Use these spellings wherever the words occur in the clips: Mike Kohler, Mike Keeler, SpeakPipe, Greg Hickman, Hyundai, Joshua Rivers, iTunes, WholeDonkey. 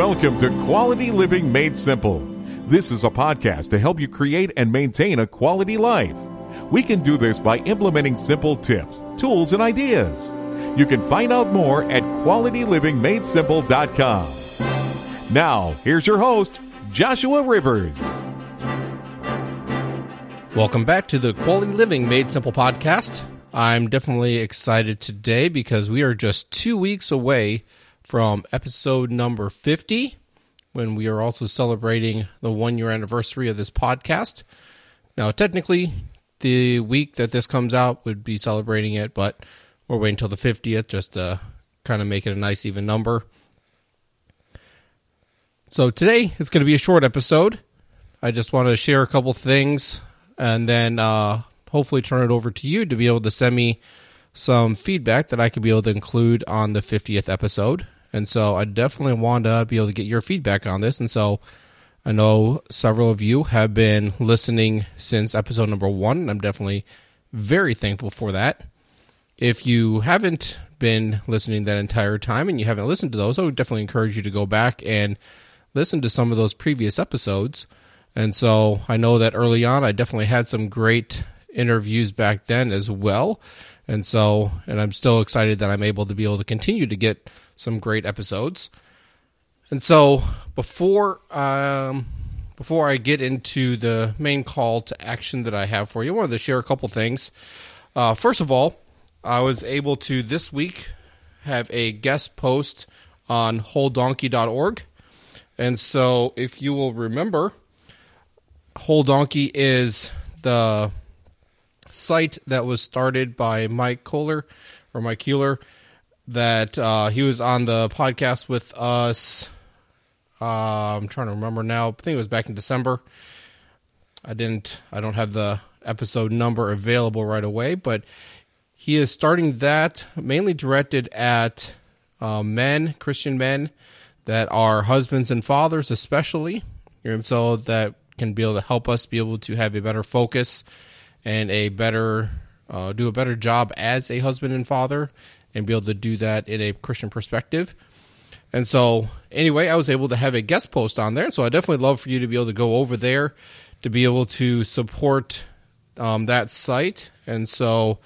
Welcome to Quality Living Made Simple. This is a podcast to help you create and maintain a quality life. We can do this by implementing simple tips, tools, and ideas. You can find out more at QualityLivingMadeSimple.com. Now, here's your host, Joshua Rivers. Welcome back to the Quality Living Made Simple podcast. I'm definitely excited today because we are just 2 weeks away from episode number 50, when we are also celebrating the one-year anniversary of this podcast. Now, technically, the week that this comes out would be celebrating it, but we're waiting until the 50th just to kind of make it a nice even number. So today, it's going to be a short episode. I just want to share a couple things and then hopefully turn it over to you to be able to send me some feedback that I could be able to include on the 50th episode. And so I definitely want to be able to get your feedback on this. And so I know several of you have been listening since episode number 1, and I'm definitely very thankful for that. If you haven't been listening that entire time and you haven't listened to those, I would definitely encourage you to go back and listen to some of those previous episodes. And so I know that early on, I definitely had some great interviews back then as well. And so, and I'm still excited that I'm able to be able to continue to get some great episodes. And so before I get into the main call to action that I have for you, I wanted to share a couple things. First of all, I was able to this week have a guest post on WholeDonkey.org. And so if you will remember, WholeDonkey is the site that was started by Mike Kohler or Mike Keeler, that he was on the podcast with us. I'm trying to remember now. I think it was back in December. I don't have the episode number available right away, but he is starting that mainly directed at men, Christian men that are husbands and fathers, especially. And so that can be able to help us be able to have a better focus and do a better job as a husband and father, and be able to do that in a Christian perspective. And so, anyway, I was able to have a guest post on there, so I definitely love for you to be able to go over there to be able to support that site. And so,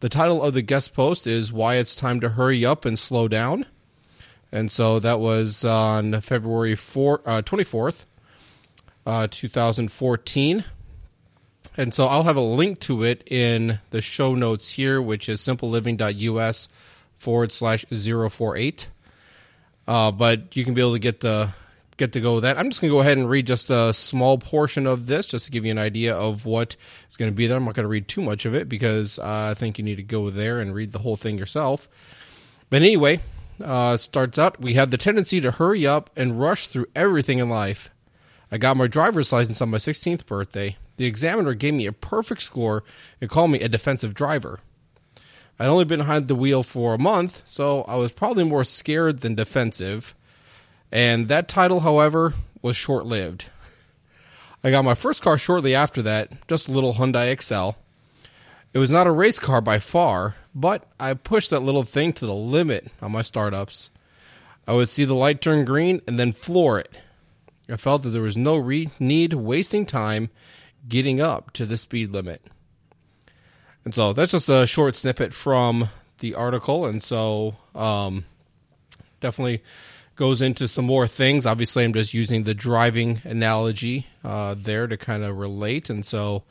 the title of the guest post is "Why It's Time to Hurry Up and Slow Down." And so that was on February 24th, 2014. And so I'll have a link to it in the show notes here, which is simpleliving.us/048. But you can be able to get to go with that. I'm just going to go ahead and read just a small portion of this just to give you an idea of what is going to be there. I'm not going to read too much of it because I think you need to go there and read the whole thing yourself. But anyway, it starts out, we have the tendency to hurry up and rush through everything in life. I got my driver's license on my 16th birthday. The examiner gave me a perfect score and called me a defensive driver. I'd only been behind the wheel for a month, so I was probably more scared than defensive. And that title, however, was short-lived. I got my first car shortly after that, just a little Hyundai XL. It was not a race car by far, but I pushed that little thing to the limit on my startups. I would see the light turn green and then floor it. I felt that there was no need wasting time getting up to the speed limit. And so that's just a short snippet from the article. And so definitely goes into some more things. Obviously, I'm just using the driving analogy there to kind of relate. And so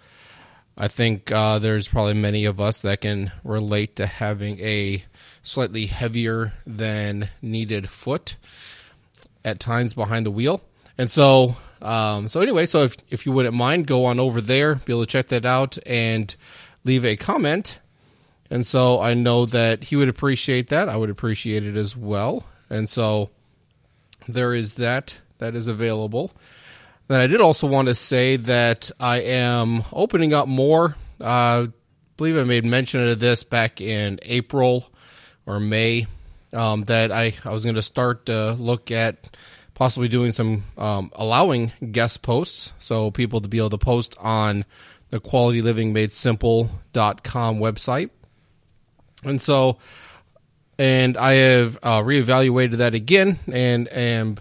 I think there's probably many of us that can relate to having a slightly heavier than needed foot at times behind the wheel. And so, so if you wouldn't mind, go on over there, be able to check that out and leave a comment. And so I know that he would appreciate that. I would appreciate it as well. And so there is that is available. Then I did also want to say that I am opening up more. I believe I made mention of this back in April or May, that I was going to start to look at possibly doing some allowing guest posts, so people to be able to post on the QualityLivingMadeSimple.com website. And so, and I have reevaluated that again and am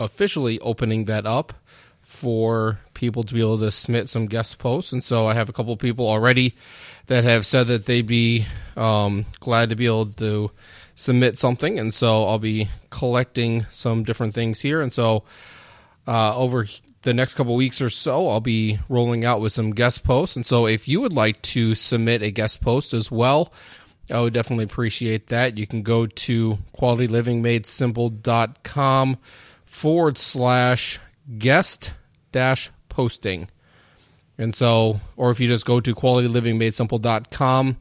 officially opening that up for people to be able to submit some guest posts. And so I have a couple of people already that have said that they'd be glad to be able to submit something. And so I'll be collecting some different things here. And so over the next couple of weeks or so, I'll be rolling out with some guest posts. And so if you would like to submit a guest post as well, I would definitely appreciate that. You can go to qualitylivingmadesimple.com /guest-posting. And so, or if you just go to qualitylivingmadesimple.com,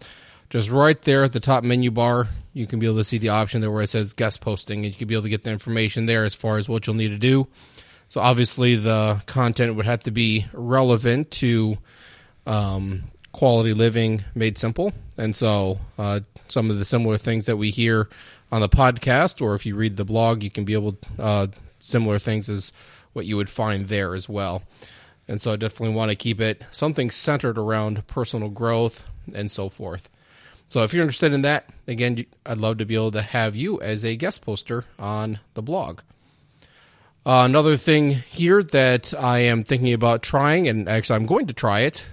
just right there at the top menu bar, you can be able to see the option there where it says guest posting, and you can be able to get the information there as far as what you'll need to do. So obviously the content would have to be relevant to quality living made simple. And so some of the similar things that we hear on the podcast, or if you read the blog, you can be able to similar things as what you would find there as well. And so I definitely want to keep it something centered around personal growth and so forth. So if you're interested in that, again, I'd love to be able to have you as a guest poster on the blog. Another thing here that I am thinking about trying, and actually I'm going to try it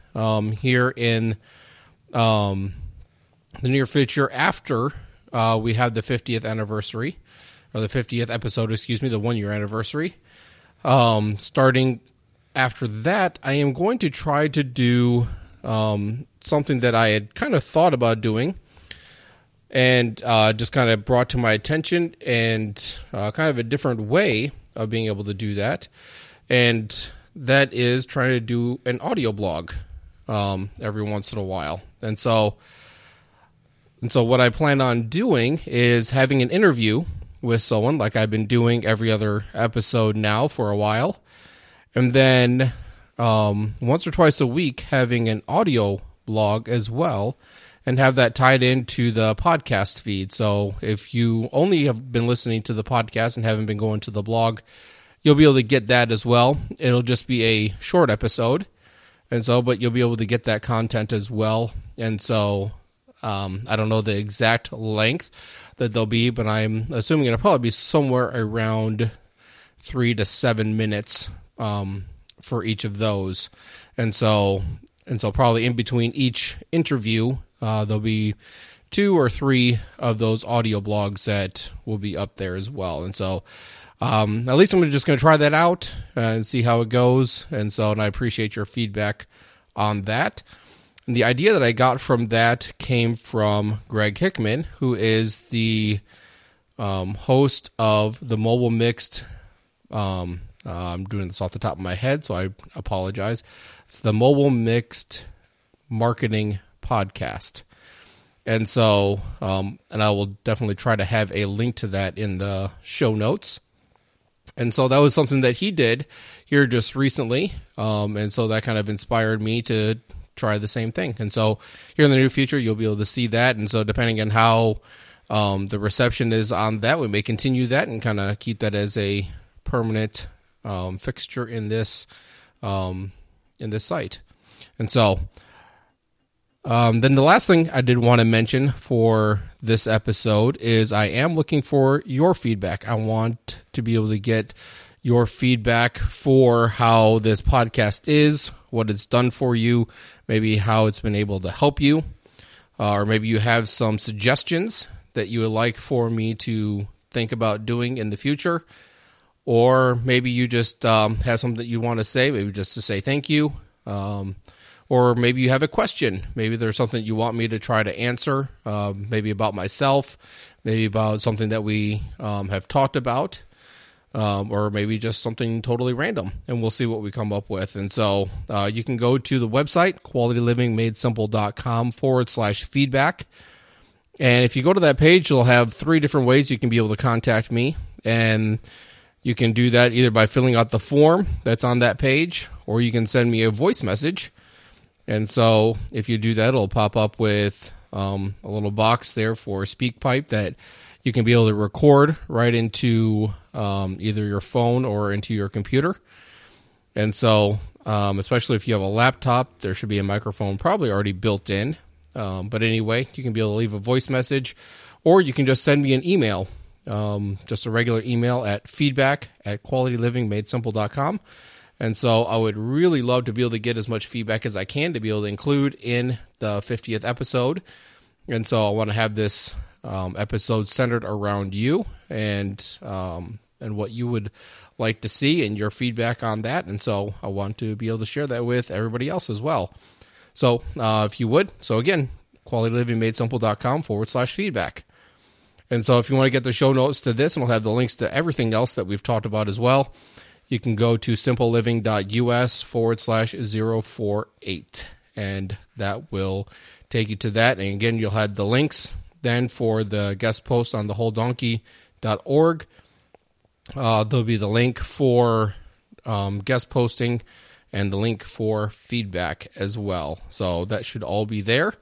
here in the near future after we have the 50th anniversary, or the 50th episode, excuse me, the 1 year anniversary. Starting after that, I am going to try to do something that I had kind of thought about doing and just kind of brought to my attention, and kind of a different way of being able to do that. And that is trying to do an audio blog every once in a while. And so what I plan on doing is having an interview with someone, like I've been doing every other episode now for a while. And then once or twice a week, having an audio blog as well, and have that tied into the podcast feed. So if you only have been listening to the podcast and haven't been going to the blog, you'll be able to get that as well. It'll just be a short episode. And so, but you'll be able to get that content as well. And so I don't know the exact length that they'll be, but I'm assuming it'll probably be somewhere around 3 to 7 minutes for each of those. And so probably in between each interview, there'll be 2 or 3 of those audio blogs that will be up there as well. And so at least I'm just going to try that out and see how it goes. And I appreciate your feedback on that. And the idea that I got from that came from Greg Hickman, who is the host of the Mobile Mixed. I'm doing this off the top of my head, so I apologize. It's the Mobile Mixed Marketing Podcast. And so, and I will definitely try to have a link to that in the show notes. And so that was something that he did here just recently. And so that kind of inspired me to try the same thing. And so here in the near future, you'll be able to see that. And so depending on how the reception is on that, we may continue that and kind of keep that as a permanent fixture in this site. And so then the last thing I did want to mention for this episode is I am looking for your feedback. I want to be able to get your feedback for how this podcast is, what it's done for you, maybe how it's been able to help you, or maybe you have some suggestions that you would like for me to think about doing in the future, or maybe you just have something that you want to say, maybe just to say thank you, or maybe you have a question. Maybe there's something you want me to try to answer, maybe about myself, maybe about something that we have talked about. Or maybe just something totally random, and we'll see what we come up with. And so you can go to the website, qualitylivingmadesimple.com /feedback. And if you go to that page, you'll have 3 different ways you can be able to contact me. And you can do that either by filling out the form that's on that page, or you can send me a voice message. And so if you do that, it'll pop up with a little box there for SpeakPipe that you can be able to record right into either your phone or into your computer. And so, especially if you have a laptop, there should be a microphone probably already built in. But anyway, you can be able to leave a voice message, or you can just send me an email just a regular email at feedback@qualitylivingmadesimple.com. And so I would really love to be able to get as much feedback as I can to be able to include in the 50th episode. And so I want to have this episode centered around you and what you would like to see and your feedback on that. And so I want to be able to share that with everybody else as well. So if you would, so again, qualitylivingmadesimple.com/feedback. And so if you want to get the show notes to this, and we'll have the links to everything else that we've talked about as well, you can go to simpleliving.us/048. And that will take you to that. And again, you'll have the links then for the guest post on the wholedonkey.org. There'll be the link for guest posting and the link for feedback as well. So that should all be there.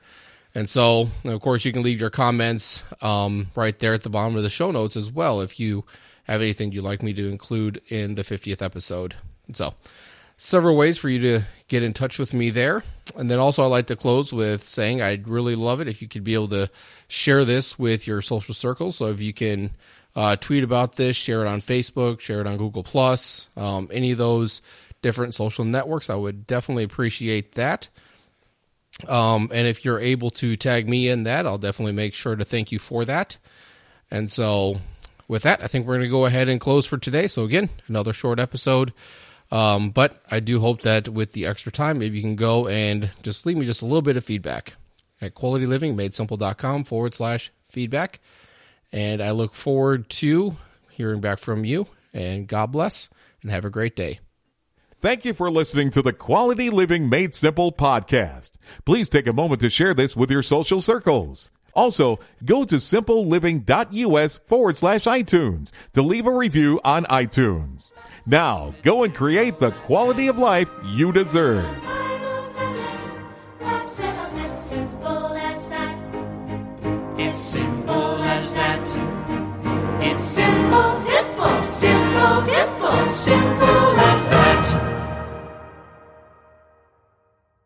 And so, of course, you can leave your comments right there at the bottom of the show notes as well if you have anything you'd like me to include in the 50th episode. And so, several ways for you to get in touch with me there. And then also, I'd like to close with saying I'd really love it if you could be able to share this with your social circles. So if you can tweet about this, share it on Facebook, share it on Google+, any of those different social networks, I would definitely appreciate that. And if you're able to tag me in that, I'll definitely make sure to thank you for that. And so with that, I think we're going to go ahead and close for today. So again, another short episode. But I do hope that with the extra time, maybe you can go and just leave me just a little bit of feedback at qualitylivingmadesimple.com/feedback. And I look forward to hearing back from you, and God bless and have a great day. Thank you for listening to the Quality Living Made Simple podcast. Please take a moment to share this with your social circles. Also, go to simpleliving.us/iTunes to leave a review on iTunes. Now, go and create the quality of life you deserve. It's simple as that. It's simple as that. It's simple.